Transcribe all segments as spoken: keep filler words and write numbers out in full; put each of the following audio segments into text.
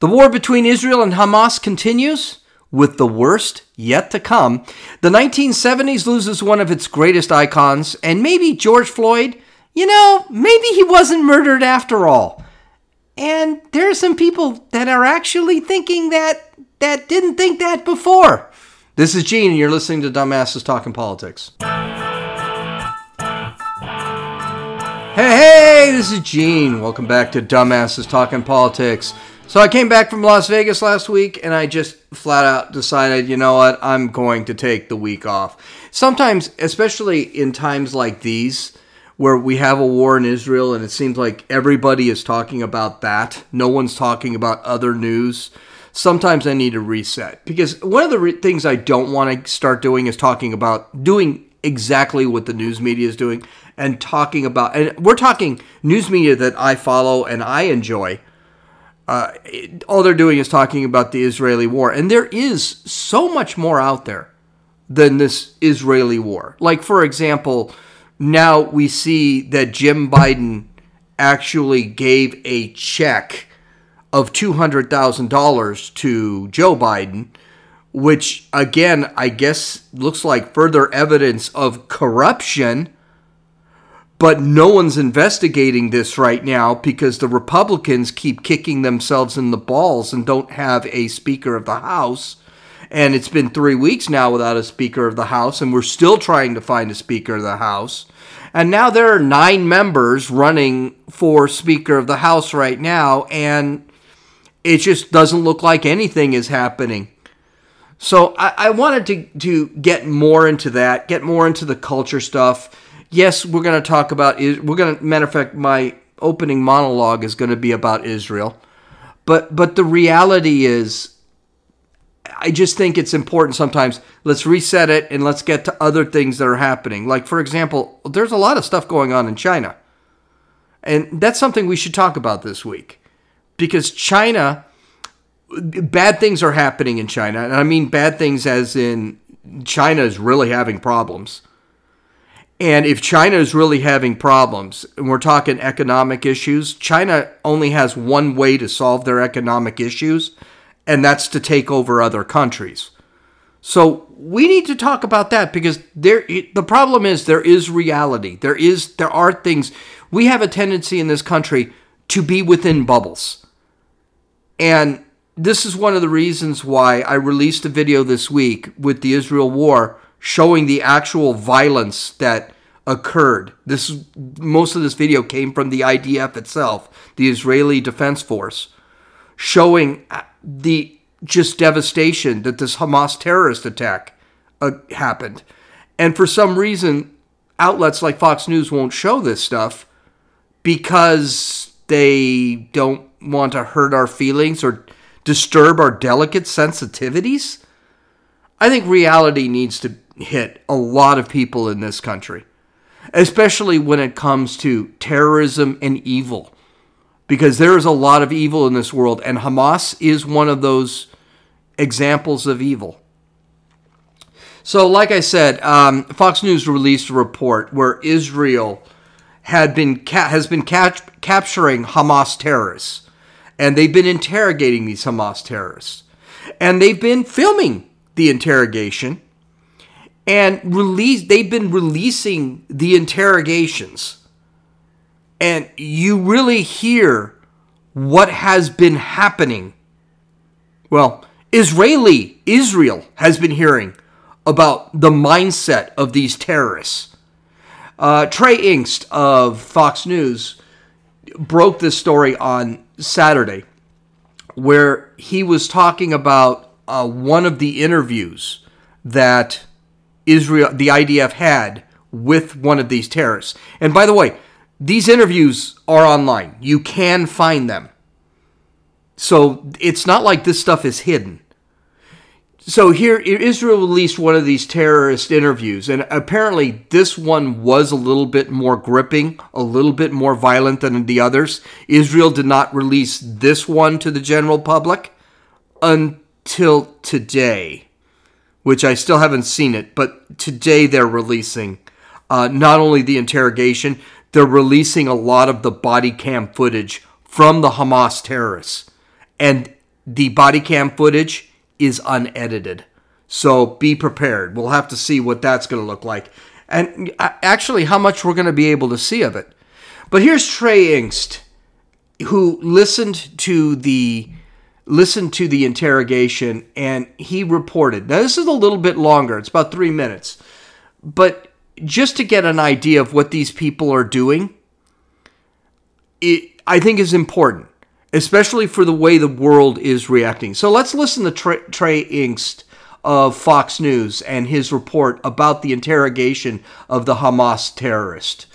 The war between Israel and Hamas continues, with the worst yet to come. The nineteen seventies loses one of its greatest icons, and maybe George Floyd, you know, maybe he wasn't murdered after all. And there are some people that are actually thinking that, that didn't think that before. This is Gene, and you're listening to Dumbasses Talking Politics. Hey, hey, this is Gene. Welcome back to Dumbasses Talking Politics. So I came back from Las Vegas last week, and I just flat out decided, you know what, I'm going to take the week off. Sometimes, especially in times like these, where we have a war in Israel, and it seems like everybody is talking about that. No one's talking about other news. Sometimes I need to reset. Because one of the re- things I don't want to start doing is talking about doing exactly what the news media is doing, and talking about, and we're talking news media that I follow and I enjoy. Uh, it, all they're doing is talking about the Israeli war. And there is so much more out there than this Israeli war. Like, for example, now we see that Jim Biden actually gave a check of two hundred thousand dollars to Joe Biden, which, again, I guess looks like further evidence of corruption. But no one's investigating this right now because the Republicans keep kicking themselves in the balls and don't have a Speaker of the House. And it's been three weeks now without a Speaker of the House, and we're still trying to find a Speaker of the House. And now there are nine members running for Speaker of the House right now, and it just doesn't look like anything is happening. So I, I wanted to, to get more into that, get more into the culture stuff. Yes, we're going to talk about, we're going to, matter of fact, my opening monologue is going to be about Israel. But but the reality is, I just think it's important sometimes, let's reset it and let's get to other things that are happening. Like, for example, there's a lot of stuff going on in China. And that's something we should talk about this week. Because China, bad things are happening in China. And I mean bad things as in China is really having problems. And if China is really having problems, and we're talking economic issues, China only has one way to solve their economic issues, and that's to take over other countries. So we need to talk about that because there, the problem is there is reality. There is, there are things. We have a tendency in this country to be within bubbles. And this is one of the reasons why I released a video this week with the Israel war, showing the actual violence that occurred. This, most of this video came from the I D F itself, the Israeli Defense Force, showing the just devastation that this Hamas terrorist attack uh, happened. And for some reason, outlets like Fox News won't show this stuff because they don't want to hurt our feelings or disturb our delicate sensitivities. I think reality needs to hit a lot of people in this country, especially when it comes to terrorism and evil, because there is a lot of evil in this world, and Hamas is one of those examples of evil. So, like I said, um, Fox News released a report where Israel had been ca- has been cap- capturing Hamas terrorists, and they've been interrogating these Hamas terrorists, and they've been filming the interrogation, and release, they've been releasing the interrogations, and you really hear what has been happening. Well, Israeli Israel has been hearing about the mindset of these terrorists. Uh, Trey Yingst of Fox News broke this story on Saturday, where he was talking about Uh, one of the interviews that Israel, the I D F had with one of these terrorists. And by the way, these interviews are online. You can find them. So it's not like this stuff is hidden. So here, Israel released one of these terrorist interviews, and apparently this one was a little bit more gripping, a little bit more violent than the others. Israel did not release this one to the general public until Till today, which I still haven't seen it, but today they're releasing uh, not only the interrogation, they're releasing a lot of the body cam footage from the Hamas terrorists. And The body cam footage is unedited. So be prepared. We'll have to see what that's going to look like. And actually how much we're going to be able to see of it. But here's Trey Yingst, who listened to the listened to the interrogation, and he reported. Now, this is a little bit longer. It's about three minutes. But just to get an idea of what these people are doing, it, I think is important, especially for the way the world is reacting. So let's listen to Trey, Trey Yingst of Fox News and his report about the interrogation of the Hamas terrorist.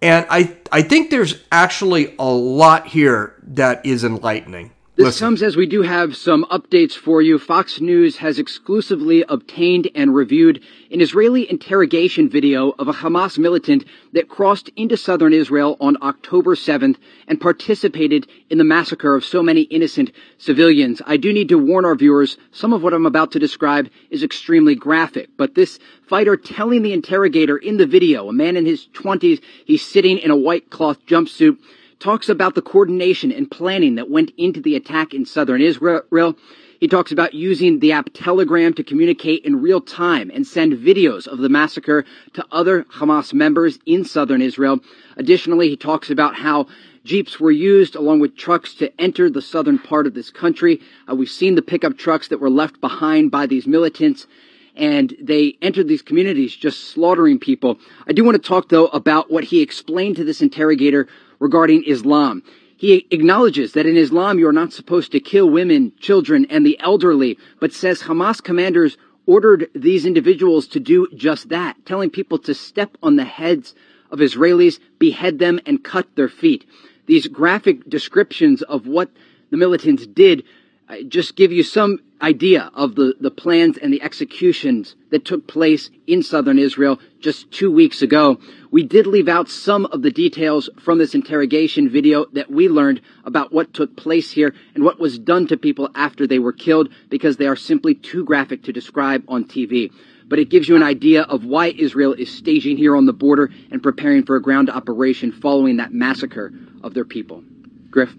And I, I think there's actually a lot here that is enlightening. This Listen. comes as we do have some updates for you. Fox News has exclusively obtained and reviewed an Israeli interrogation video of a Hamas militant that crossed into southern Israel on October seventh and participated in the massacre of so many innocent civilians. I do need to warn our viewers, some of what I'm about to describe is extremely graphic, but this fighter telling the interrogator in the video, a man in his twenties, he's sitting in a white cloth jumpsuit, talks about the coordination and planning that went into the attack in southern Israel. He talks about using the app Telegram to communicate in real time and send videos of the massacre to other Hamas members in southern Israel. Additionally, he talks about how Jeeps were used along with trucks to enter the southern part of this country. Uh, we've seen the pickup trucks that were left behind by these militants, and they entered these communities just slaughtering people. I do want to talk, though, about what he explained to this interrogator regarding Islam. He acknowledges that in Islam you are not supposed to kill women, children, and the elderly, but says Hamas commanders ordered these individuals to do just that, telling people to step on the heads of Israelis, behead them, and cut their feet. These graphic descriptions of what the militants did just give you some idea of the, the plans and the executions that took place in southern Israel just two weeks ago. We did leave out some of the details from this interrogation video that we learned about what took place here and what was done to people after they were killed, because they are simply too graphic to describe on T V. But it gives you an idea of why Israel is staging here on the border and preparing for a ground operation following that massacre of their people. Griff?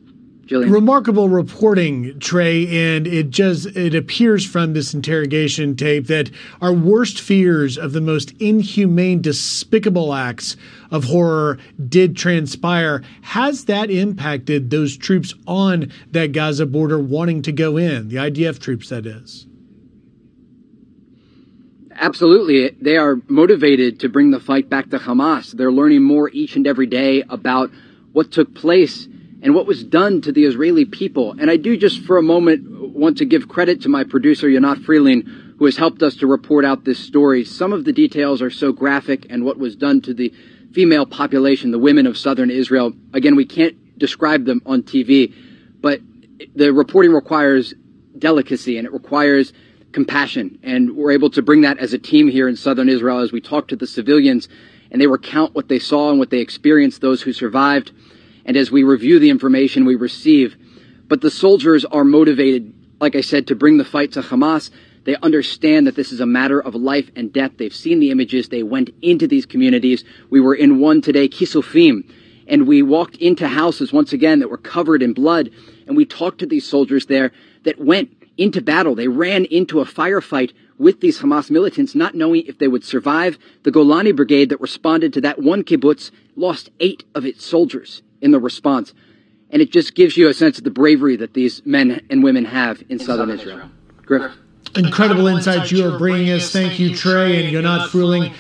Jillian. Remarkable reporting, Trey, and it just it appears from this interrogation tape that our worst fears of the most inhumane, despicable acts of horror did transpire. Has that impacted those troops on that Gaza border wanting to go in, the I D F troops, that is? Absolutely. They are motivated to bring the fight back to Hamas. They're learning more each and every day about what took place and what was done to the Israeli people. And I do just for a moment want to give credit to my producer, Yonat Freilin, who has helped us to report out this story. Some of the details are so graphic, and what was done to the female population, the women of southern Israel. Again, we can't describe them on T V, but the reporting requires delicacy and it requires compassion. And we're able to bring that as a team here in southern Israel as we talk to the civilians and they recount what they saw and what they experienced, those who survived. And as we review the information we receive, but the soldiers are motivated, like I said, to bring the fight to Hamas. They understand that this is a matter of life and death. They've seen the images. They went into these communities. We were in one today, Kisufim, and we walked into houses once again that were covered in blood. And we talked to these soldiers there that went into battle. They ran into a firefight with these Hamas militants, not knowing if they would survive. The Golani Brigade that responded to that one kibbutz lost eight of its soldiers in the response. And it just gives you a sense of the bravery that these men and women have in, in southern, southern Israel. Israel. Griff. Incredible insights you are bringing us. Thank you, Trey, and Yonat Freilin.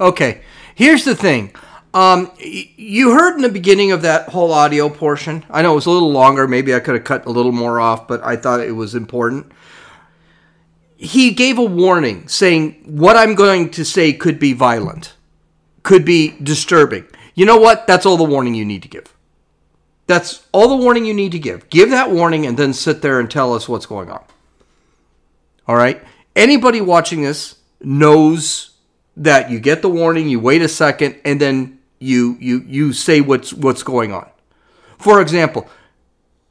Okay, here's the thing. Um, you heard in the beginning of that whole audio portion, I know it was a little longer, maybe I could have cut a little more off, but I thought it was important. He gave a warning saying, what I'm going to say could be violent, could be disturbing. You know what? That's all the warning you need to give. That's all the warning you need to give. Give that warning and then sit there and tell us what's going on. All right? Anybody watching this knows that you get the warning, you wait a second, and then you you you say what's what's going on. For example,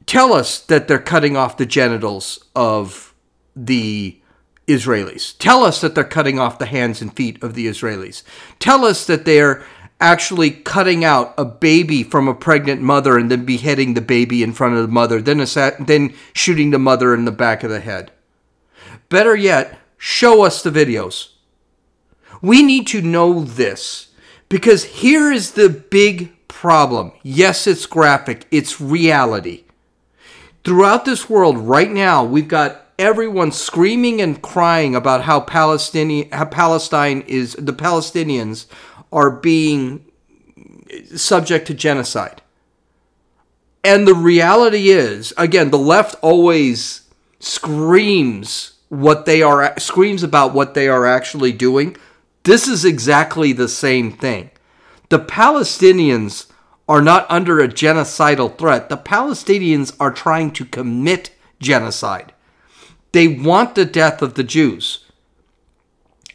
tell us that they're cutting off the genitals of the Israelis. Tell us that they're cutting off the hands and feet of the Israelis. Tell us that they're actually cutting out a baby from a pregnant mother and then beheading the baby in front of the mother, then assa- then shooting the mother in the back of the head. Better yet, show us the videos. We need to know this, because here is the big problem. Yes, it's graphic. It's reality. Throughout this world right now, we've got everyone screaming and crying about how Palestinian, how Palestine is, the Palestinians are being subject to genocide. And the reality is, again, the left always screams what they are, screams about what they are actually doing. This is exactly the same thing. The Palestinians are not under a genocidal threat. The Palestinians are trying to commit genocide. They want the death of the Jews.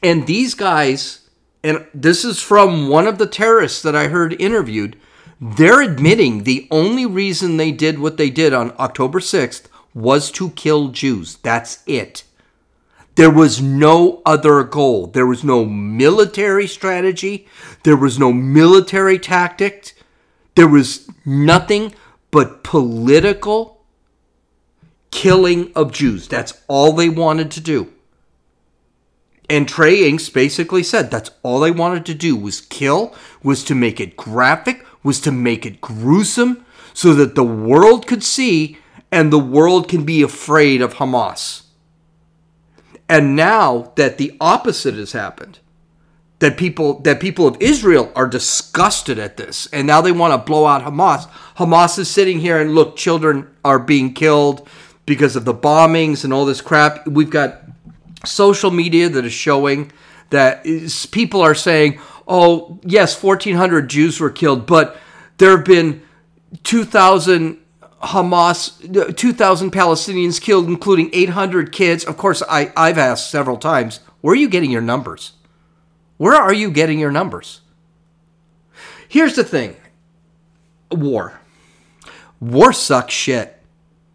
And these guys, and this is from one of the terrorists that I heard interviewed, they're admitting the only reason they did what they did on October sixth was to kill Jews. That's it. There was no other goal. There was no military strategy. There was no military tactic. There was nothing but political killing of Jews. That's all they wanted to do. And Trey Yingst basically said that's all they wanted to do was kill, was to make it graphic, was to make it gruesome, so that the world could see and the world can be afraid of Hamas. And now that the opposite has happened, that people that people of Israel are disgusted at this, and now they want to blow out Hamas, Hamas is sitting here and look, children are being killed because of the bombings and all this crap. We've got social media that is showing that is, people are saying, oh, yes, fourteen hundred Jews were killed, but there have been two thousand Hamas, two thousand Palestinians killed, including eight hundred kids. Of course, I, I've asked several times, where are you getting your numbers? Where are you getting your numbers? Here's the thing. War. War sucks shit.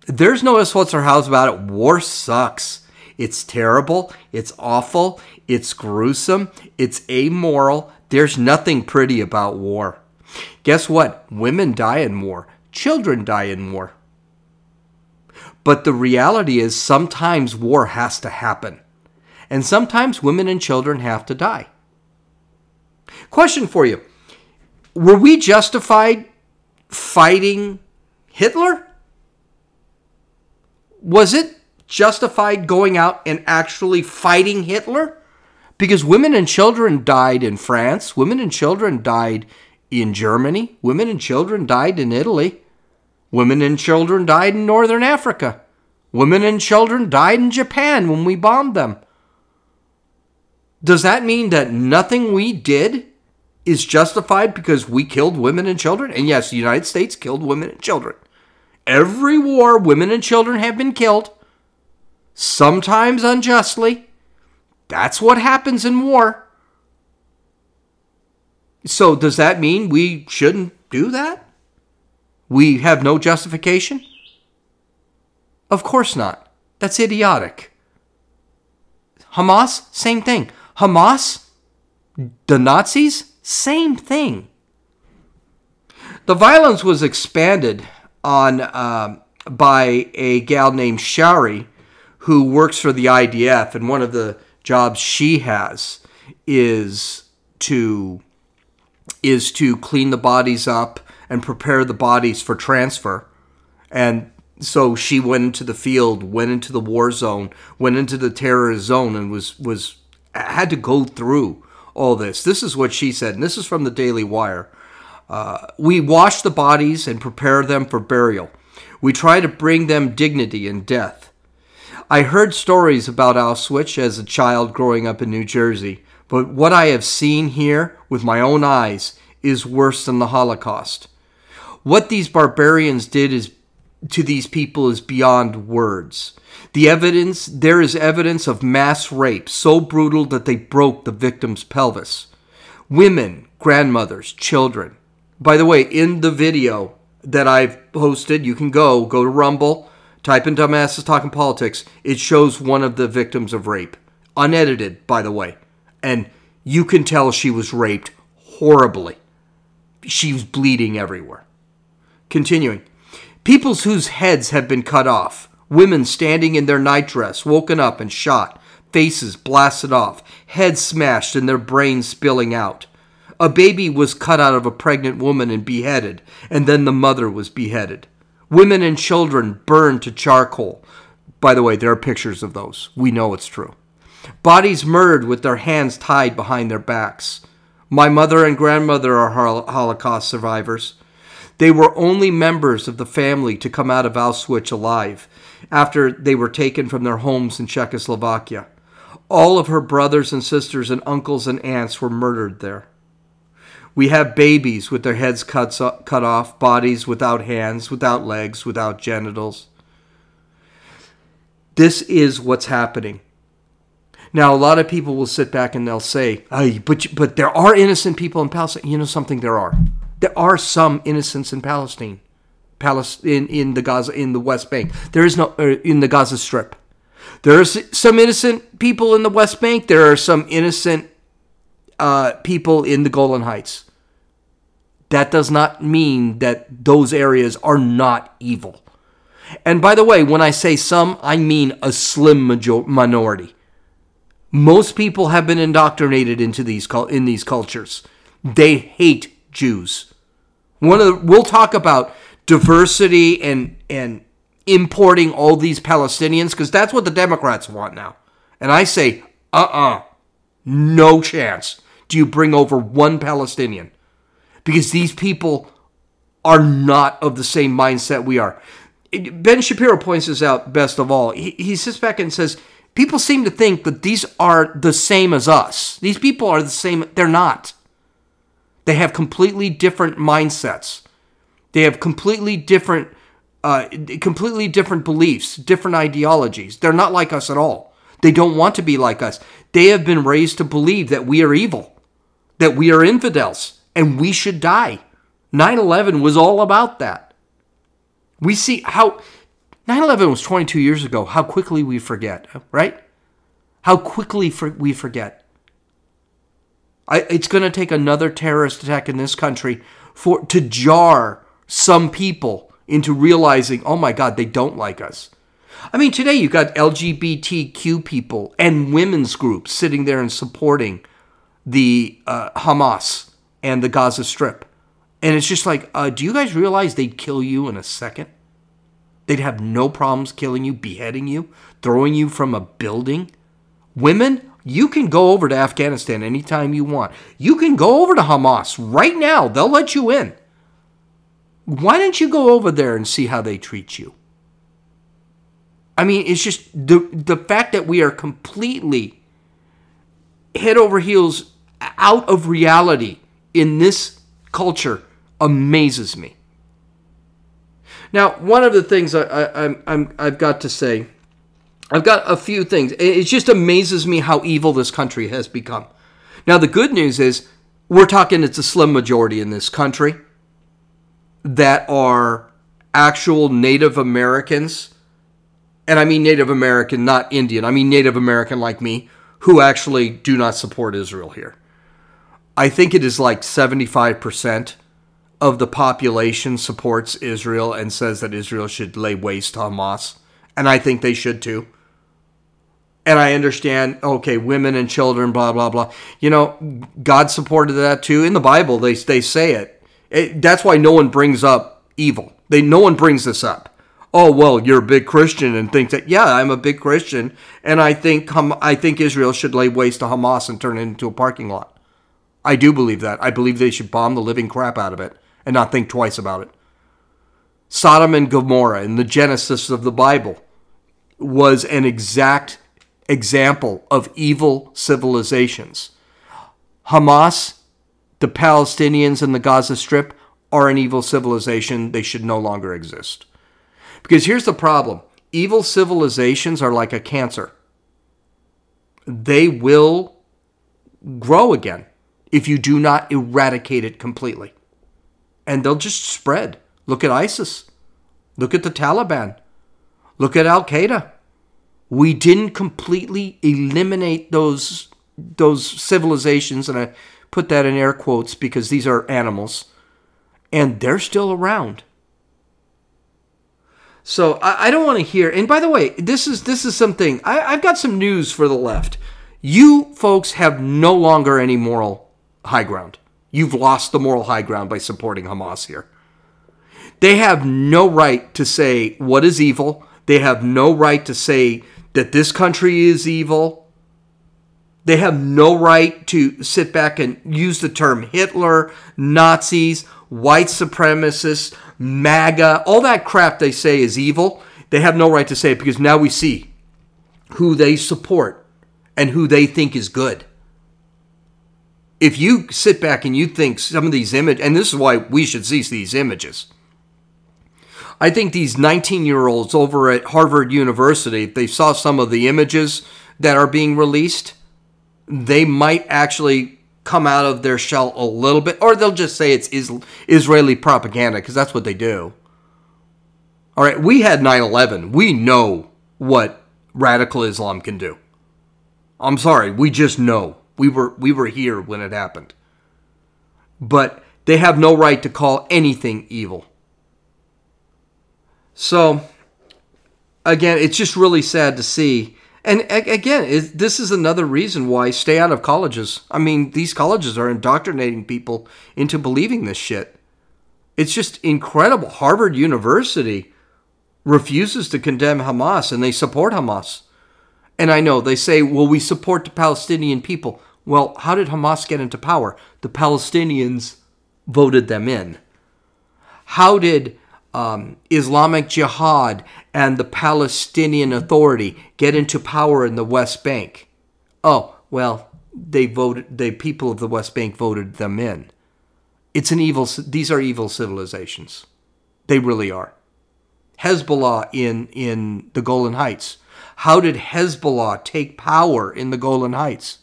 There's no ifs, whats, or hows about it. War sucks. It's terrible. It's awful. It's gruesome. It's amoral. There's nothing pretty about war. Guess what? Women die in war. Children die in war. But the reality is sometimes war has to happen. And sometimes women and children have to die. Question for you. Were we justified fighting Hitler? Was it justified going out and actually fighting Hitler? Because women and children died in France. Women and children died in Germany. Women and children died in Italy. Women and children died in Northern Africa. Women and children died in Japan when we bombed them. Does that mean that nothing we did is justified because we killed women and children? And yes, the United States killed women and children. Every war, women and children have been killed, sometimes unjustly. That's what happens in war. So does that mean we shouldn't do that? We have no justification? Of course not. That's idiotic. Hamas, same thing. Hamas, the Nazis, same thing. The violence was expanded on um, by a gal named Shari, who works for the I D F, and one of the jobs she has is to is to clean the bodies up and prepare the bodies for transfer. And so she went into the field, went into the war zone, went into the terrorist zone, and was was had to go through all this. This is what she said, and this is from the Daily Wire. Uh, we wash the bodies and prepare them for burial. We try to bring them dignity in death. I heard stories about Auschwitz as a child growing up in New Jersey, but what I have seen here with my own eyes is worse than the Holocaust. What these barbarians did is to these people is beyond words. The evidence, there is evidence of mass rape so brutal that they broke the victim's pelvis. Women, grandmothers, children. By the way, in the video that I've posted, you can go, go to Rumble, type in Dumbasses Talking Politics. It shows one of the victims of rape. Unedited, by the way. And you can tell she was raped horribly. she was bleeding everywhere. Continuing, people whose heads have been cut off, women standing in their nightdress, woken up and shot, faces blasted off, heads smashed and their brains spilling out. A baby was cut out of a pregnant woman and beheaded, and then the mother was beheaded. Women and children burned to charcoal. By the way, there are pictures of those. We know it's true. Bodies murdered with their hands tied behind their backs. My mother and grandmother are Holocaust survivors. They were only members of the family to come out of Auschwitz alive after they were taken from their homes in Czechoslovakia. All of her brothers and sisters and uncles and aunts were murdered there. We have babies with their heads cut off, bodies without hands, without legs, without genitals. This is what's happening. Now, a lot of people will sit back and they'll say, oh, but, but there are innocent people in Palestine. You know something? There are. There are some innocents in Palestine, Palestine in, in the Gaza, in the West Bank. There is no, uh, in the Gaza Strip. There are some innocent people in the West Bank. There are some innocent uh, people in the Golan Heights. That does not mean that those areas are not evil. And by the way, when I say some, I mean a slim major- minority. Most people have been indoctrinated into these in these cultures. They hate Jews. One of the, we'll talk about diversity and and importing all these Palestinians because that's what the Democrats want now. And I say, uh-uh, no chance do you bring over one Palestinian because these people are not of the same mindset we are. Ben Shapiro points this out best of all. He, he sits back and says, people seem to think that these are the same as us. These people are the same. They're not. They have completely different mindsets. They have completely different, uh, completely different beliefs, different ideologies. They're not like us at all. They don't want to be like us. They have been raised to believe that we are evil, that we are infidels, and we should die. nine eleven was all about that. We see how... nine eleven was twenty-two years ago. How quickly we forget, right? How quickly for, we forget. I, it's going to take another terrorist attack in this country for to jar some people into realizing, oh my God, they don't like us. I mean, today you've got L G B T Q people and women's groups sitting there and supporting the uh, Hamas and the Gaza Strip. And it's just like, uh, do you guys realize they'd kill you in a second? They'd have no problems killing you, beheading you, throwing you from a building. Women, you can go over to Afghanistan anytime you want. You can go over to Hamas right now. They'll let you in. Why don't you go over there and see how they treat you? I mean, it's just the, the fact that we are completely head over heels out of reality in this culture amazes me. Now, one of the things I, I, I'm, I'm, I've got to say, I've got a few things. It just amazes me how evil this country has become. Now, the good news is we're talking it's a slim majority in this country that are actual Native Americans. And I mean Native American, not Indian. I mean Native American like me who actually do not support Israel here. I think it is like seventy-five percent. Of the population supports Israel and says that Israel should lay waste to Hamas. And I think they should too. And I understand, okay, women and children, blah, blah, blah. You know, God supported that too. In the Bible, they they say it. it that's why no one brings up evil. They No one brings this up. Oh, well, you're a big Christian and think that, yeah, I'm a big Christian. And I think Ham- I think Israel should lay waste to Hamas and turn it into a parking lot. I do believe that. I believe they should bomb the living crap out of it. And not think twice about it. Sodom and Gomorrah in the Genesis of the Bible was an exact example of evil civilizations. Hamas, the Palestinians and the Gaza Strip are an evil civilization. They should no longer exist. Because here's the problem. Evil civilizations are like a cancer. They will grow again if you do not eradicate it completely. And they'll just spread. Look at ISIS. Look at the Taliban. Look at Al-Qaeda. We didn't completely eliminate those, those civilizations, and I put that in air quotes because these are animals. and they're still around. So I, I don't want to hear. And by the way, this is this is something. I, I've got some news for the left. You folks have no longer any moral high ground. You've lost the moral high ground by supporting Hamas here. They have no right to say what is evil. They have no right to say that this country is evil. They have no right to sit back and use the term Hitler, Nazis, white supremacists, MAGA, all that crap they say is evil. They have no right to say it because now we see who they support and who they think is good. If you sit back and you think some of these images, and this is why we should cease these images. I think these nineteen-year-olds over at Harvard University, if they saw some of the images that are being released, they might actually come out of their shell a little bit, or they'll just say it's Israeli propaganda, because that's what they do. All right, we had nine eleven. We know what radical Islam can do. I'm sorry, we just know. We were we were here when it happened. But they have no right to call anything evil. So, again, it's just really sad to see. And again, it, this is another reason why stay out of colleges. I mean, these colleges are indoctrinating people into believing this shit. It's just incredible. Harvard University refuses to condemn Hamas, and they support Hamas. And I know they say, well, we support the Palestinian people. Well, how did Hamas get into power? The Palestinians voted them in. How did Um, Islamic Jihad and the Palestinian Authority get into power in the West Bank? Oh, well, they voted. The people of the West Bank voted them in. It's an evil. These are evil civilizations. They really are. Hezbollah in in the Golan Heights. How did Hezbollah take power in the Golan Heights?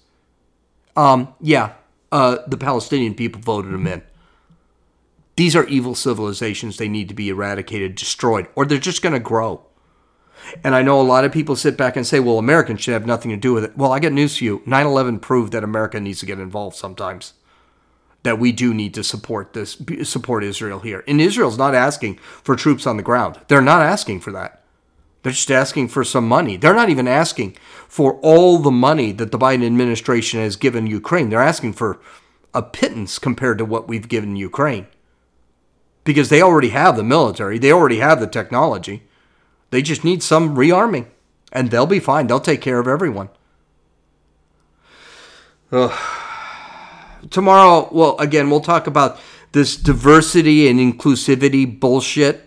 Um, yeah, uh, the Palestinian people voted them in. These are evil civilizations. They need to be eradicated, destroyed, or they're just going to grow. And I know a lot of people sit back and say, well, Americans should have nothing to do with it. Well, I got news for you. nine eleven proved that America needs to get involved sometimes, that we do need to support this, support Israel here. And Israel's not asking for troops on the ground. They're not asking for that. They're just asking for some money. They're not even asking for all the money that the Biden administration has given Ukraine. They're asking for a pittance compared to what we've given Ukraine. Because they already have the military. They already have the technology. They just need some rearming. And they'll be fine. They'll take care of everyone. Ugh. Tomorrow, well, again, we'll talk about this diversity and inclusivity bullshit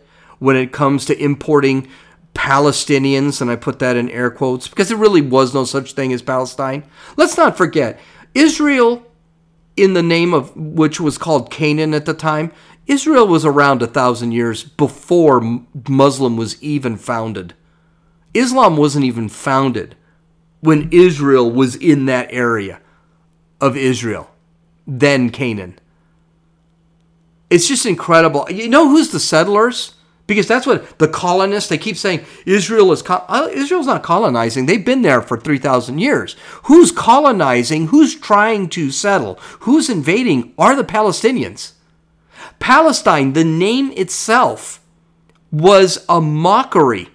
when it comes to importing Palestinians. And I put that in air quotes because there really was no such thing as Palestine. Let's not forget, Israel, in the name of which was called Canaan at the time, Israel was around a thousand years before Muslim was even founded. Islam wasn't even founded when Israel was in that area of Israel, then Canaan. It's just incredible. You know who's the settlers? Because that's what the colonists, they keep saying, Israel is co- Israel's not colonizing. They've been there for three thousand years. Who's colonizing? Who's trying to settle? Who's invading? Are the Palestinians. Palestine, the name itself, was a mockery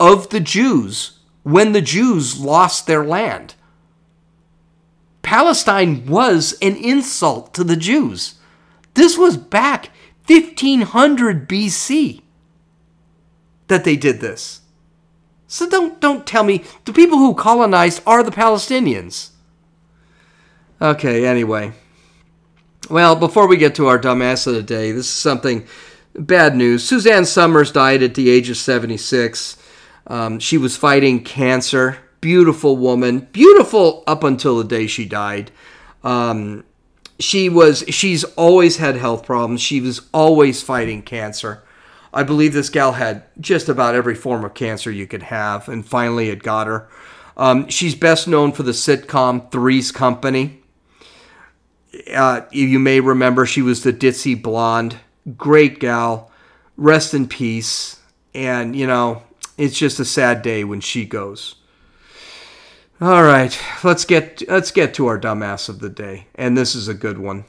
of the Jews when the Jews lost their land. Palestine was an insult to the Jews. This was back fifteen hundred B C that they did this. So don't, don't tell me the people who colonized are the Palestinians. Okay, anyway. Well, before we get to our dumbass of the day, this is something bad news. Suzanne Summers died at the age of seventy-six. Um, she was fighting cancer. Beautiful woman. Beautiful up until the day she died. Um, she was. She's always had health problems. She was always fighting cancer. I believe this gal had just about every form of cancer you could have, and finally it got her. Um, she's best known for the sitcom Three's Company. Uh, you may remember she was the ditzy blonde, great gal, rest in peace. And, you know, it's just a sad day when she goes. All right, let's get let's get to our dumbass of the day. And this is a good one.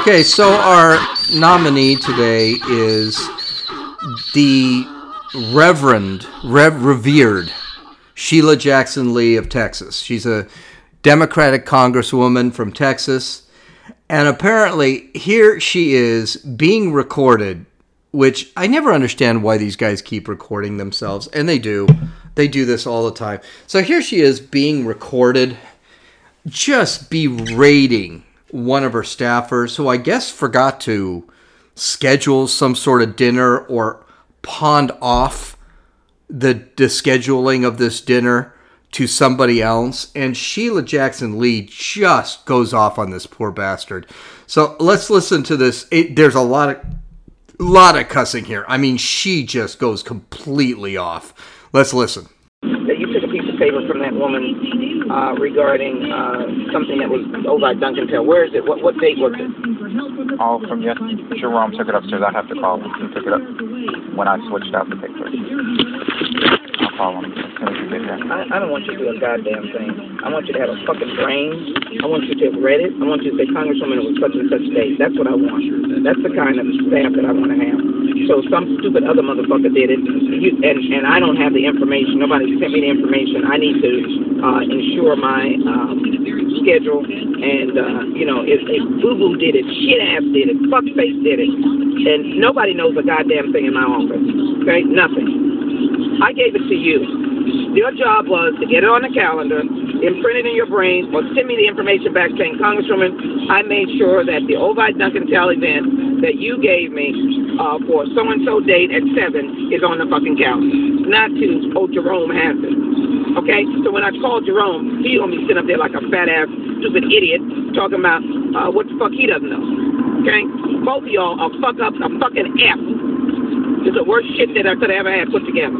Okay, so our nominee today is the Reverend, Rev, revered Sheila Jackson Lee of Texas. She's a Democratic Congresswoman from Texas. And apparently here she is being recorded, which I never understand why these guys keep recording themselves. And they do. They do this all the time. So here she is being recorded, just berating one of her staffers, who I guess forgot to schedule some sort of dinner or pawned off the, the scheduling of this dinner to somebody else. And Sheila Jackson Lee just goes off on this poor bastard. So let's listen to this. It, there's a lot of, lot of cussing here. I mean, she just goes completely off. Let's listen. Paper from that woman uh, regarding uh, something that was over at Duncan Tail. Where is it? What what date was it? All from yesterday. Jerome took it upstairs. I have to call him and pick it up when I switched out the paper. I'll call him as soon as you get there. I, I don't want you to do a goddamn thing. I want you to have a fucking brain. I want you to have read it. I want you to say, Congresswoman, it was such and such date. That's what I want. That's the kind of staff that I want to have. So some stupid other motherfucker did it, you, and, and I don't have the information. Nobody sent me the information. I need to uh, ensure my um, schedule, and, uh, you know, if, if boo-boo did it, shit-ass did it, fuckface did it, and nobody knows a goddamn thing in my office, okay? Nothing. I gave it to you. Your job was to get it on the calendar, imprint it in your brain, or send me the information back saying, Congresswoman, I made sure that the Ovi Duncan-Tell event that you gave me uh, for so-and-so date at seven is on the fucking calendar, not to, oh, Jerome has it. Okay, so when I called Jerome, he only sit up there like a fat-ass, stupid idiot talking about uh, what the fuck he doesn't know, okay? Both of y'all are fuck-ups, a fucking F. It's the worst shit that I could have ever had put together.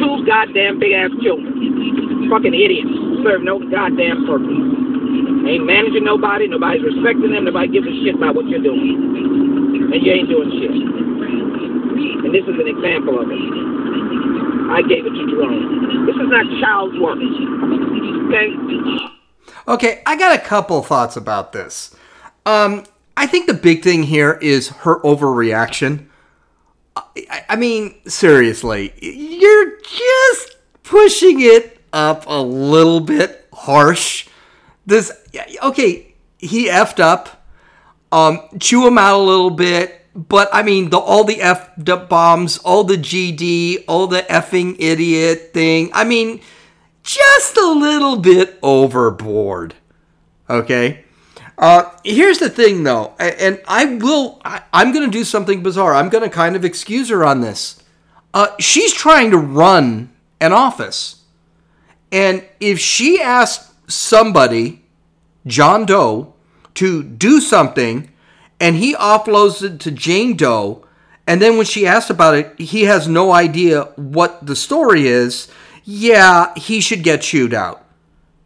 Two goddamn big-ass children. Fucking idiots. Serve no goddamn purpose. Ain't managing nobody, nobody's respecting them, nobody gives a shit about what you're doing. And you ain't doing shit. And this is an example of it. I gave it to Jerome. This is not child work. Okay? Okay, I got a couple thoughts about this. Um, I think the big thing here is her overreaction. I, I mean, seriously, you're just pushing it up a little bit harsh. This, okay, he effed up. Um, chew him out a little bit. But, I mean, the, all the F-bombs, all the G D, all the effing idiot thing. I mean, just a little bit overboard. Okay? Uh, here's the thing, though. And I will, I, I'm going to do something bizarre. I'm going to kind of excuse her on this. Uh, she's trying to run an office. And if she asked somebody, John Doe, to do something, and he offloads it to Jane Doe, and then when she asks about it, he has no idea what the story is. Yeah, he should get chewed out.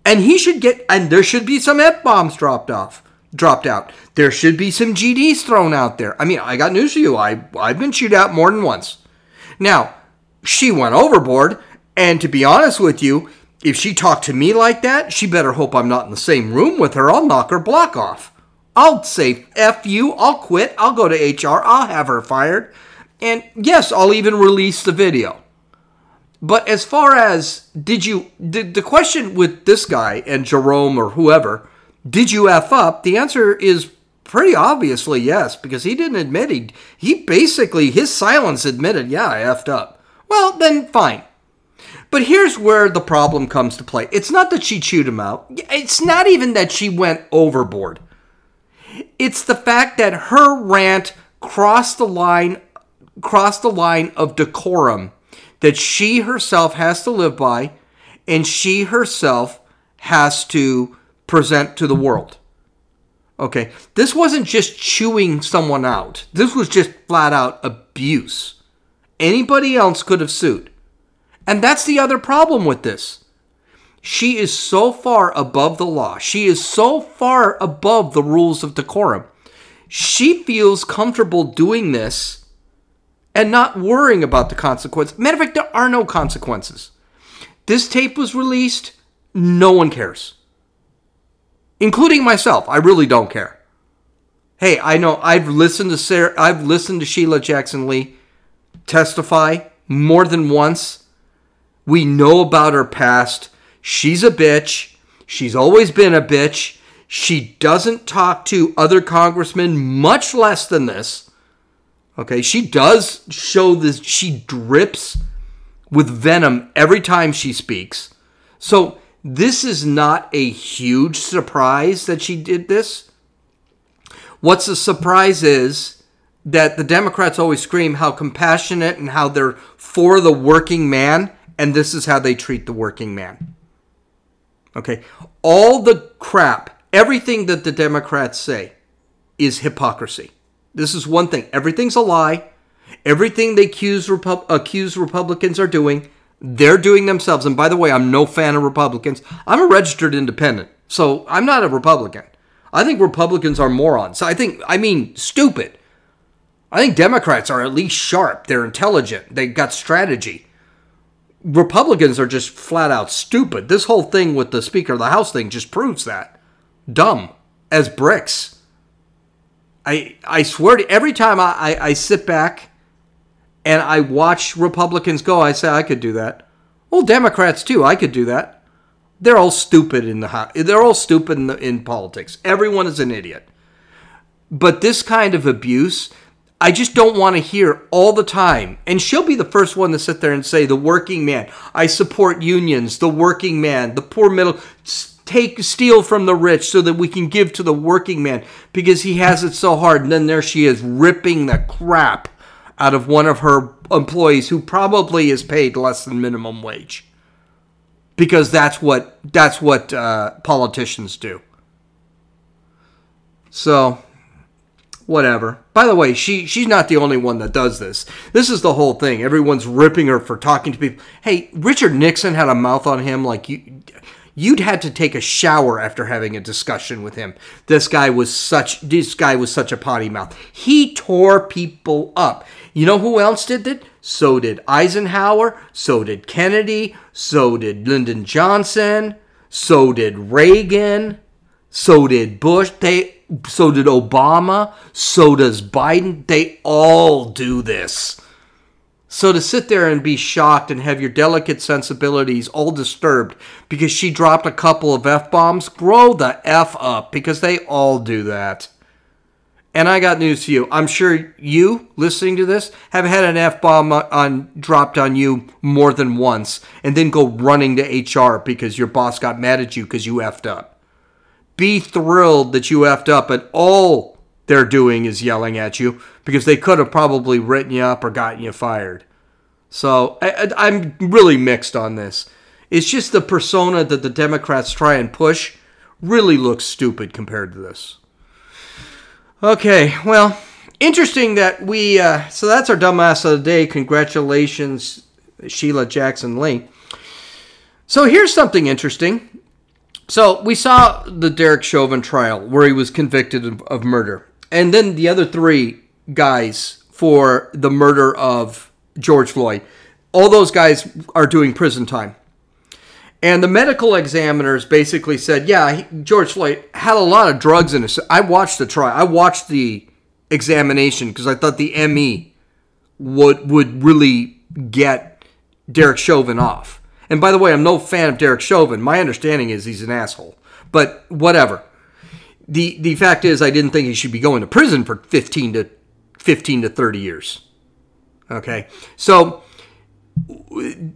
And he should get, and there should be some F-bombs dropped off, dropped out. There should be some G Ds thrown out there. I mean, I got news for you. I, I've been chewed out more than once. Now, she went overboard, and to be honest with you, if she talked to me like that, she better hope I'm not in the same room with her. I'll knock her block off. I'll say, F you, I'll quit, I'll go to H R, I'll have her fired. And yes, I'll even release the video. But as far as, did you, did the question with this guy and Jerome or whoever, did you F up? The answer is pretty obviously yes, because he didn't admit, he, he basically, his silence admitted, yeah, I F'd up. Well, then fine. But here's where the problem comes to play. It's not that she chewed him out. It's not even that she went overboard. It's the fact that her rant crossed the line, crossed the line of decorum that she herself has to live by, and she herself has to present to the world. Okay, this wasn't just chewing someone out. This was just flat out abuse. Anybody else could have sued. And that's the other problem with this. She is so far above the law. She is so far above the rules of decorum. She feels comfortable doing this and not worrying about the consequences. Matter of fact, there are no consequences. This tape was released. No one cares. Including myself. I really don't care. Hey, I know I've listened to Sarah, I've listened to Sheila Jackson Lee testify more than once. We know about her past. She's a bitch. She's always been a bitch. She doesn't talk to other congressmen, much less than this. Okay, she does show this. She drips with venom every time she speaks. So this is not a huge surprise that she did this. What's the surprise is that the Democrats always scream how compassionate and how they're for the working man, and this is how they treat the working man. Okay, all the crap, everything that the Democrats say is hypocrisy. This is one thing. Everything's a lie. Everything they accuse, Repu- accuse Republicans are doing, they're doing themselves. And by the way, I'm no fan of Republicans. I'm a registered independent, so I'm not a Republican. I think Republicans are morons. I think, I mean, stupid. I think Democrats are at least sharp. They're intelligent. They've got strategy. Republicans are just flat out stupid. This whole thing with the Speaker of the House thing just proves that. Dumb as bricks. I I swear to every time I, I, I sit back and I watch Republicans go, I say, I could do that. Well, Democrats too, I could do that. They're all stupid in the they're all stupid in, the, in politics. Everyone is an idiot. But this kind of abuse, I just don't want to hear all the time. And she'll be the first one to sit there and say, the working man. I support unions, the working man, the poor middle. Take steal from the rich so that we can give to the working man because he has it so hard. And then there she is ripping the crap out of one of her employees who probably is paid less than minimum wage because that's what that's what uh, politicians do. So, whatever. By the way, she she's not the only one that does this. This is the whole thing. Everyone's ripping her for talking to people. Hey, Richard Nixon had a mouth on him like you. You'd had to take a shower after having a discussion with him. This guy was such this guy was such a potty mouth. He tore people up. You know who else did it? So did Eisenhower. So did Kennedy. So did Lyndon Johnson. So did Reagan. So did Bush. They. So did Obama. So does Biden. They all do this. So to sit there and be shocked and have your delicate sensibilities all disturbed because she dropped a couple of F-bombs, grow the F up because they all do that. And I got news for you. I'm sure you, listening to this, have had an F-bomb on, dropped on you more than once and then go running to H R because your boss got mad at you because you effed up. Be thrilled that you effed up at all. They're doing is yelling at you because they could have probably written you up or gotten you fired. So I, I, I'm really mixed on this. It's just the persona that the Democrats try and push really looks stupid compared to this. Okay, well, interesting that we... Uh, so that's our dumbass of the day. Congratulations, Sheila Jackson Lee. So here's something interesting. So we saw the Derek Chauvin trial where he was convicted of, of murder. And then the other three guys for the murder of George Floyd, all those guys are doing prison time. And the medical examiners basically said, yeah, he, George Floyd had a lot of drugs in his... I watched the trial. I watched the examination because I thought the M E would, would really get Derek Chauvin off. And by the way, I'm no fan of Derek Chauvin. My understanding is he's an asshole. But whatever. The the fact is, I didn't think he should be going to prison for fifteen to thirty years. Okay, so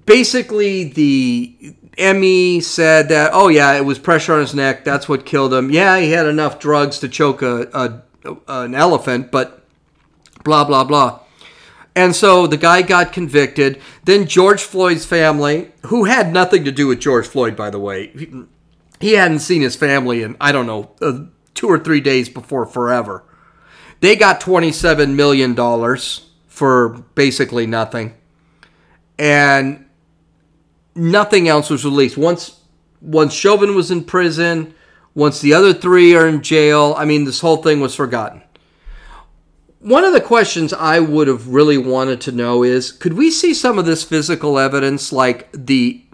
basically the M E said that, oh yeah, it was pressure on his neck. That's what killed him. Yeah, he had enough drugs to choke a, a, a an elephant, but blah, blah, blah. And so the guy got convicted. Then George Floyd's family, who had nothing to do with George Floyd, by the way, he hadn't seen his family in, I don't know, uh, two or three days before forever. They got twenty-seven million dollars for basically nothing. And nothing else was released. Once, once Chauvin was in prison, once the other three are in jail, I mean, this whole thing was forgotten. One of the questions I would have really wanted to know is, could we see some of this physical evidence like the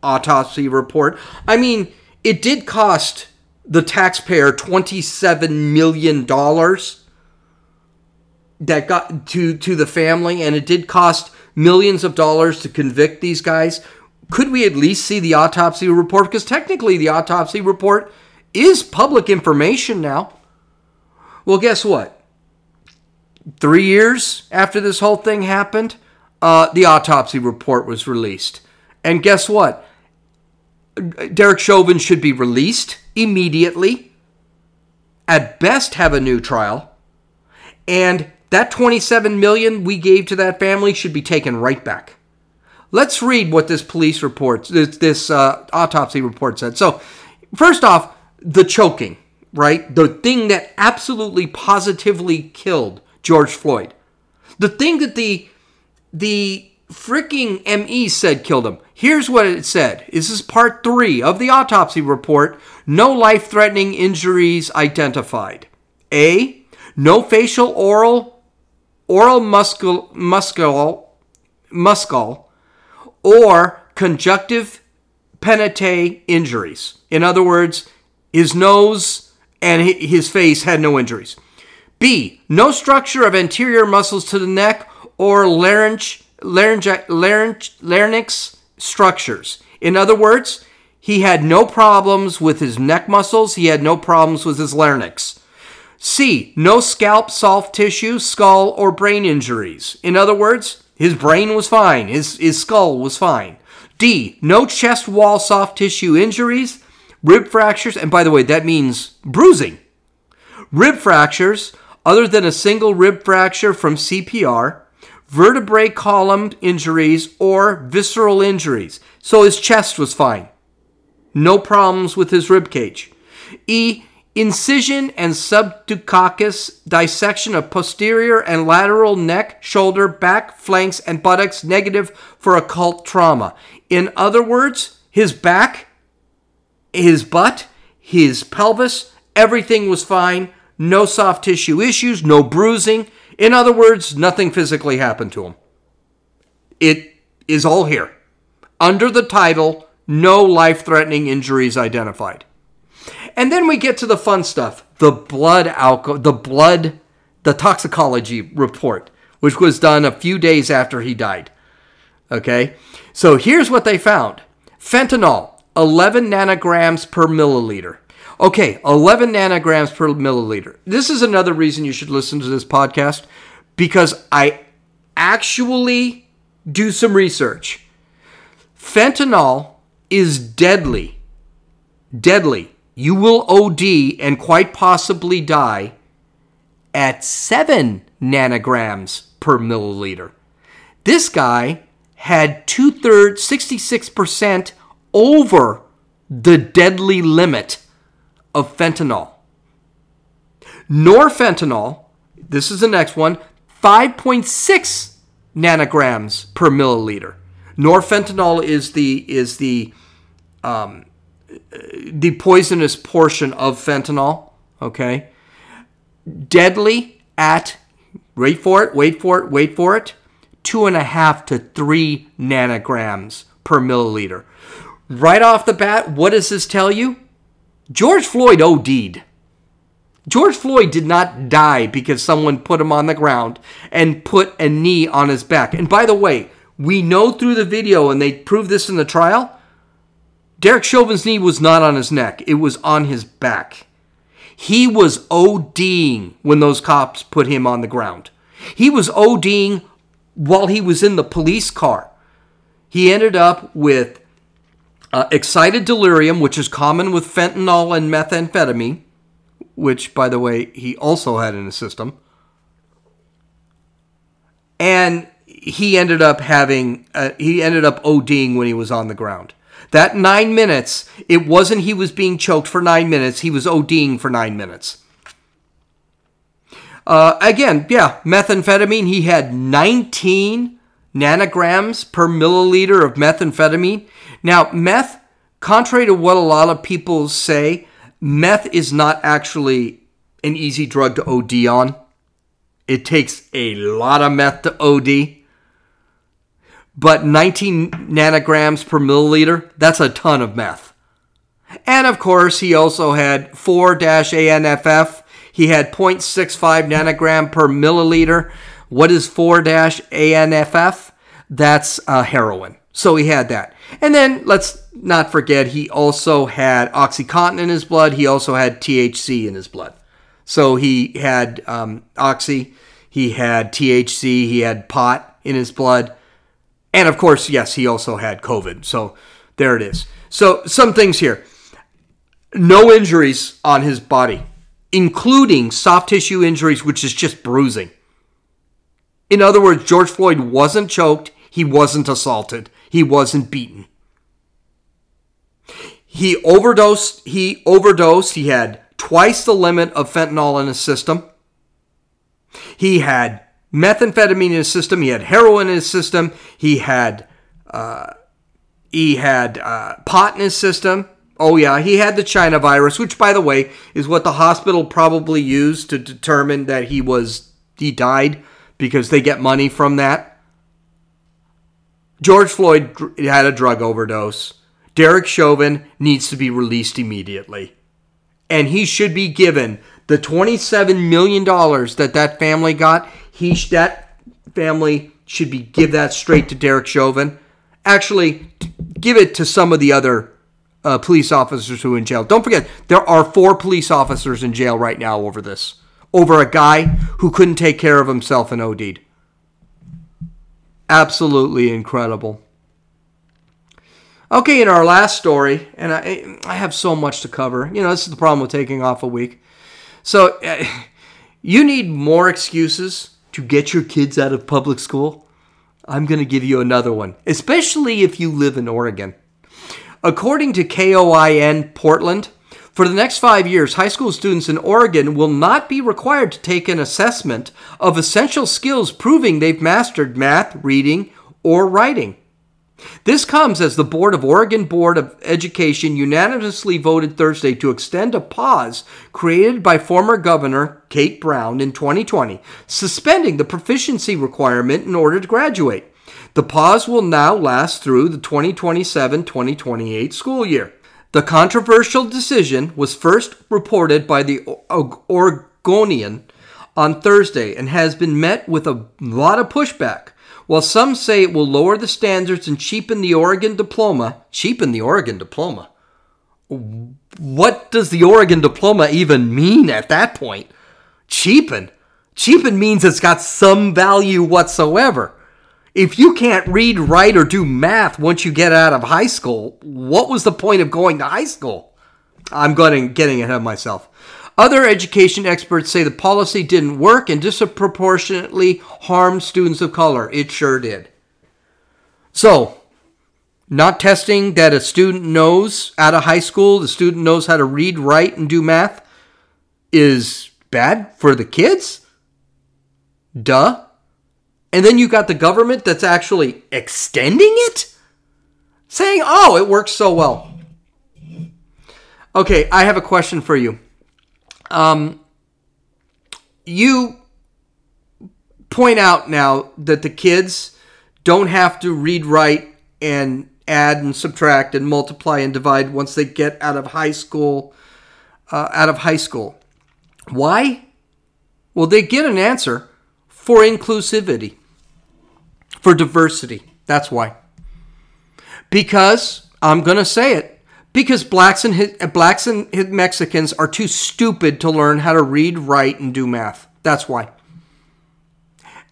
autopsy report? I mean, it did cost the taxpayer twenty-seven million dollars that got to, to the family, and it did cost millions of dollars to convict these guys. Could we at least see the autopsy report? Because technically the autopsy report is public information now. Well, guess what? Three years after this whole thing happened, uh, the autopsy report was released. And guess what? Derek Chauvin should be released immediately. At best, have a new trial. And that twenty-seven million dollars we gave to that family should be taken right back. Let's read what this police report, this, this uh, autopsy report said. So, first off, the choking, right? The thing that absolutely positively killed George Floyd. The thing that the the freaking M E said killed him. Here's what it said. This is part three of the autopsy report. No life-threatening injuries identified. A, no facial, oral, oral muscle, muscle, muscle, or conjunctive penate injuries. In other words, his nose and his face had no injuries. B, no structure of anterior muscles to the neck or larynx, larynx, larynx, larynx structures. In other words, he had no problems with his neck muscles. He had no problems with his larynx. C, no scalp, soft tissue, skull, or brain injuries. In other words, his brain was fine. His, his skull was fine. D, no chest wall, soft tissue injuries, rib fractures. And by the way, that means bruising. Rib fractures, other than a single rib fracture from C P R, vertebrae column injuries, or visceral injuries. So his chest was fine. No problems with his rib cage. E, incision and subducoccus dissection of posterior and lateral neck, shoulder, back, flanks, and buttocks, negative for occult trauma. In other words, his back, his butt, his pelvis, everything was fine. No soft tissue issues, no bruising. In other words, nothing physically happened to him. It is all here. Under the title, no life-threatening injuries identified. And then we get to the fun stuff, the blood alcohol, the blood, the toxicology report, which was done a few days after he died. Okay, so here's what they found. Fentanyl, eleven nanograms per milliliter. Okay, eleven nanograms per milliliter. This is another reason you should listen to this podcast, because I actually do some research. Fentanyl is deadly, deadly. You will O D and quite possibly die at seven nanograms per milliliter. This guy had two-thirds, sixty-six percent over the deadly limit of fentanyl. Norfentanyl, this is the next one, five point six nanograms per milliliter. Norfentanyl is the, is the, um, the poisonous portion of fentanyl, okay? Deadly at, wait for it, wait for it, wait for it, two and a half to three nanograms per milliliter. Right off the bat, what does this tell you? George Floyd O D'd. George Floyd did not die because someone put him on the ground and put a knee on his back. And by the way, we know through the video, and they proved this in the trial, Derek Chauvin's knee was not on his neck. It was on his back. He was ODing when those cops put him on the ground. He was ODing while he was in the police car. He ended up with uh, excited delirium, which is common with fentanyl and methamphetamine, which, by the way, he also had in his system. And he ended up having, uh, he ended up ODing when he was on the ground. That nine minutes, it wasn't he was being choked for nine minutes. He was ODing for nine minutes. Uh, again, yeah, methamphetamine. He had nineteen nanograms per milliliter of methamphetamine. Now, meth, contrary to what a lot of people say, meth is not actually an easy drug to O D on. It takes a lot of meth to O D. But nineteen nanograms per milliliter, that's a ton of meth. And of course, he also had four A N F F. He had zero point six five nanogram per milliliter. What is four A N F F? That's uh, heroin. So he had that. And then let's not forget, he also had OxyContin in his blood. He also had T H C in his blood. So he had um, Oxy, he had T H C, he had pot in his blood. And of course, yes, he also had COVID. So there it is. So some things here. No injuries on his body, including soft tissue injuries, which is just bruising. In other words, George Floyd wasn't choked. He wasn't assaulted. He wasn't beaten. He overdosed. He overdosed. He had twice the limit of fentanyl in his system. He had methamphetamine in his system. He had heroin in his system. He had uh, he had uh, pot in his system. Oh yeah, he had the China virus, which, by the way, is what the hospital probably used to determine that he was he died, because they get money from that. George Floyd had a drug overdose. Derek Chauvin needs to be released immediately. And he should be given the twenty-seven million dollars that that family got. He That family should be give that straight to Derek Chauvin. Actually, give it to some of the other uh, police officers who are in jail. Don't forget, there are four police officers in jail right now over this. Over a guy who couldn't take care of himself and OD'd. Absolutely incredible. Okay, in our last story, and I, I have so much to cover. You know, this is the problem with taking off a week. So, uh, you need more excuses to get your kids out of public school? I'm going to give you another one, especially if you live in Oregon. According to K O I N Portland, for the next five years, high school students in Oregon will not be required to take an assessment of essential skills proving they've mastered math, reading, or writing. This comes as the Board of Oregon Board of Education unanimously voted Thursday to extend a pause created by former Governor Kate Brown in twenty twenty, suspending the proficiency requirement in order to graduate. The pause will now last through the twenty twenty-seven twenty twenty-eight school year. The controversial decision was first reported by the Oregonian on Thursday and has been met with a lot of pushback. While some say it will lower the standards and cheapen the Oregon diploma, cheapen the Oregon diploma. What does the Oregon diploma even mean at that point? Cheapen. Cheapen means it's got some value whatsoever. If you can't read, write, or do math once you get out of high school, what was the point of going to high school? I'm going getting ahead of myself. Other education experts say the policy didn't work and disproportionately harmed students of color. It sure did. So, not testing that a student knows out of high school, the student knows how to read, write, and do math is bad for the kids? Duh. And then you got the government that's actually extending it? Saying, oh, it works so well. Okay, I have a question for you. Um, you point out now that the kids don't have to read, write, and add and subtract and multiply and divide once they get out of high school. Uh, out of high school, why? Well, they get an answer for inclusivity, for diversity. That's why. Because I'm gonna say it. Because blacks and blacks and Mexicans are too stupid to learn how to read, write, and do math. That's why.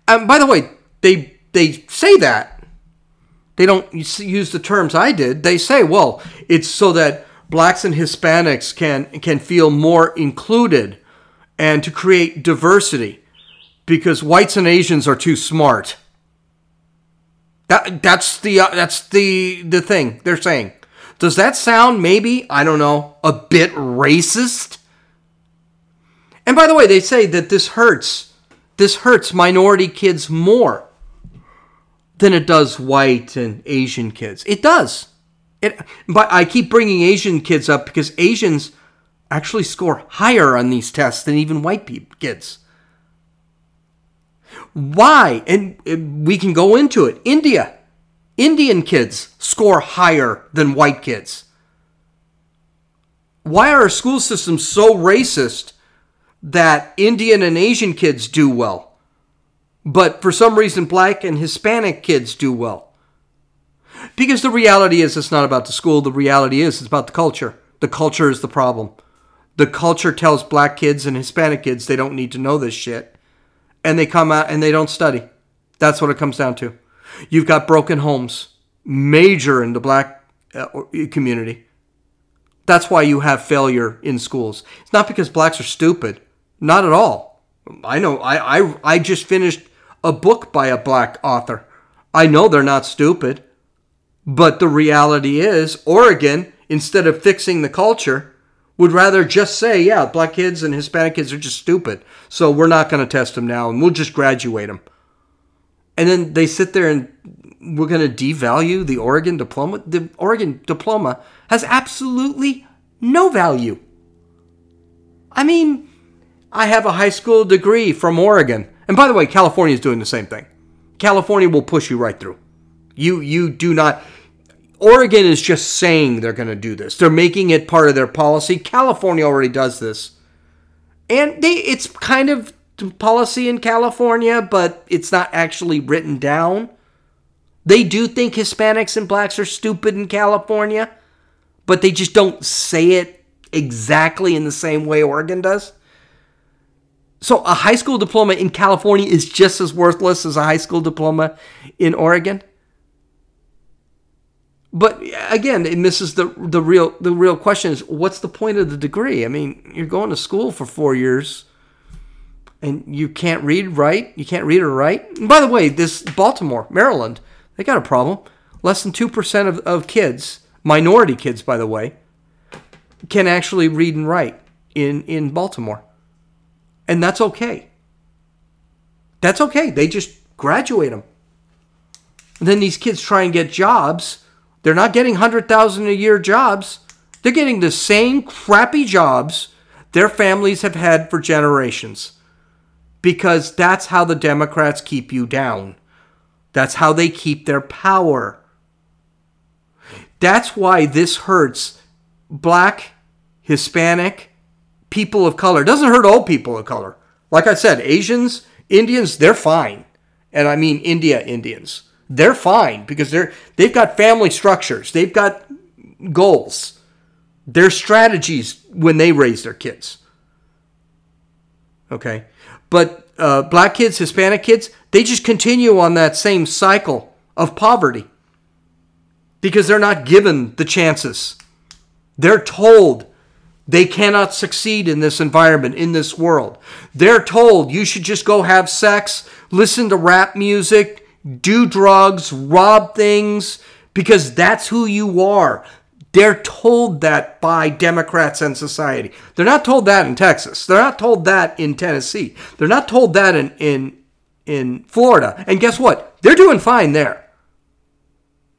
And by the way, they they say that. They don't use the terms I did. They say, well, it's so that blacks and Hispanics can can feel more included and to create diversity, because whites and Asians are too smart. That that's the uh, that's the the thing they're saying. Does that sound maybe, I don't know, a bit racist? And by the way, they say that this hurts. This hurts minority kids more than it does white and Asian kids. It does. It, but I keep bringing Asian kids up because Asians actually score higher on these tests than even white people, kids. Why? And, and we can go into it. India. Indian kids score higher than white kids. Why are our school systems so racist that Indian and Asian kids do well, but for some reason black and Hispanic kids do well? Because the reality is it's not about the school. The reality is it's about the culture. The culture is the problem. The culture tells black kids and Hispanic kids they don't need to know this shit. And they come out and they don't study. That's what it comes down to. You've got broken homes, major in the black community. That's why you have failure in schools. It's not because blacks are stupid. Not at all. I know. I, I, I just finished a book by a black author. I know they're not stupid. But the reality is, Oregon, instead of fixing the culture, would rather just say, yeah, black kids and Hispanic kids are just stupid, so we're not going to test them now, and we'll just graduate them. And then they sit there and we're going to devalue the Oregon diploma. The Oregon diploma has absolutely no value. I mean, I have a high school degree from Oregon. And by the way, California is doing the same thing. California will push you right through. You you do not... Oregon is just saying they're going to do this. They're making it part of their policy. California already does this. And they it's kind of policy in California, but it's not actually written down. They do think Hispanics and blacks are stupid in California, but they just don't say it exactly in the same way Oregon does. So a high school diploma in California is just as worthless as a high school diploma in Oregon. But again, it misses the the real the real question is, what's the point of the degree? I mean, you're going to school for four years and you can't read, write. You can't read or write. And by the way, this Baltimore, Maryland, they got a problem. Less than two percent of, of kids, minority kids, by the way, can actually read and write in, in Baltimore. And that's okay. That's okay. They just graduate them. And then these kids try and get jobs. They're not getting one hundred thousand dollars a year jobs. They're getting the same crappy jobs their families have had for generations. Because that's how the Democrats keep you down. That's how they keep their power. That's why this hurts black, Hispanic, people of color. It doesn't hurt all people of color. Like I said, Asians, Indians, they're fine. And I mean India Indians. They're fine because they're, they've got family structures. They've got goals. Their strategies when they raise their kids. Okay? But uh, black kids, Hispanic kids, they just continue on that same cycle of poverty because they're not given the chances. They're told they cannot succeed in this environment, in this world. They're told you should just go have sex, listen to rap music, do drugs, rob things, because that's who you are. They're told that by Democrats and society. They're not told that in Texas. They're not told that in Tennessee. They're not told that in, in, in Florida. And guess what? They're doing fine there.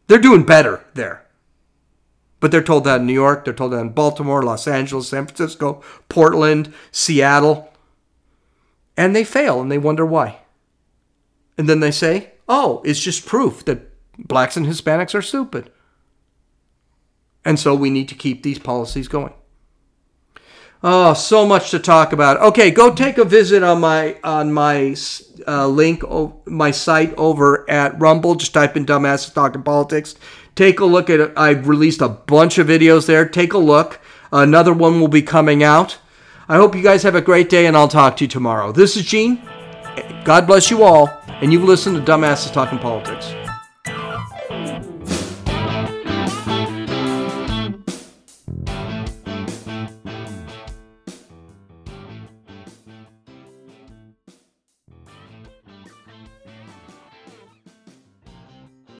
They're doing better there. But they're told that in New York. They're told that in Baltimore, Los Angeles, San Francisco, Portland, Seattle. And they fail, and they wonder why. And then they say, oh, it's just proof that blacks and Hispanics are stupid. And so we need to keep these policies going. Oh, so much to talk about. Okay, go take a visit on my on my uh, link, my site over at Rumble. Just type in Dumbasses Talking Politics. Take a look at it. I've released a bunch of videos there. Take a look. Another one will be coming out. I hope you guys have a great day, and I'll talk to you tomorrow. This is Gene. God bless you all. And you've listened to Dumbasses Talking Politics.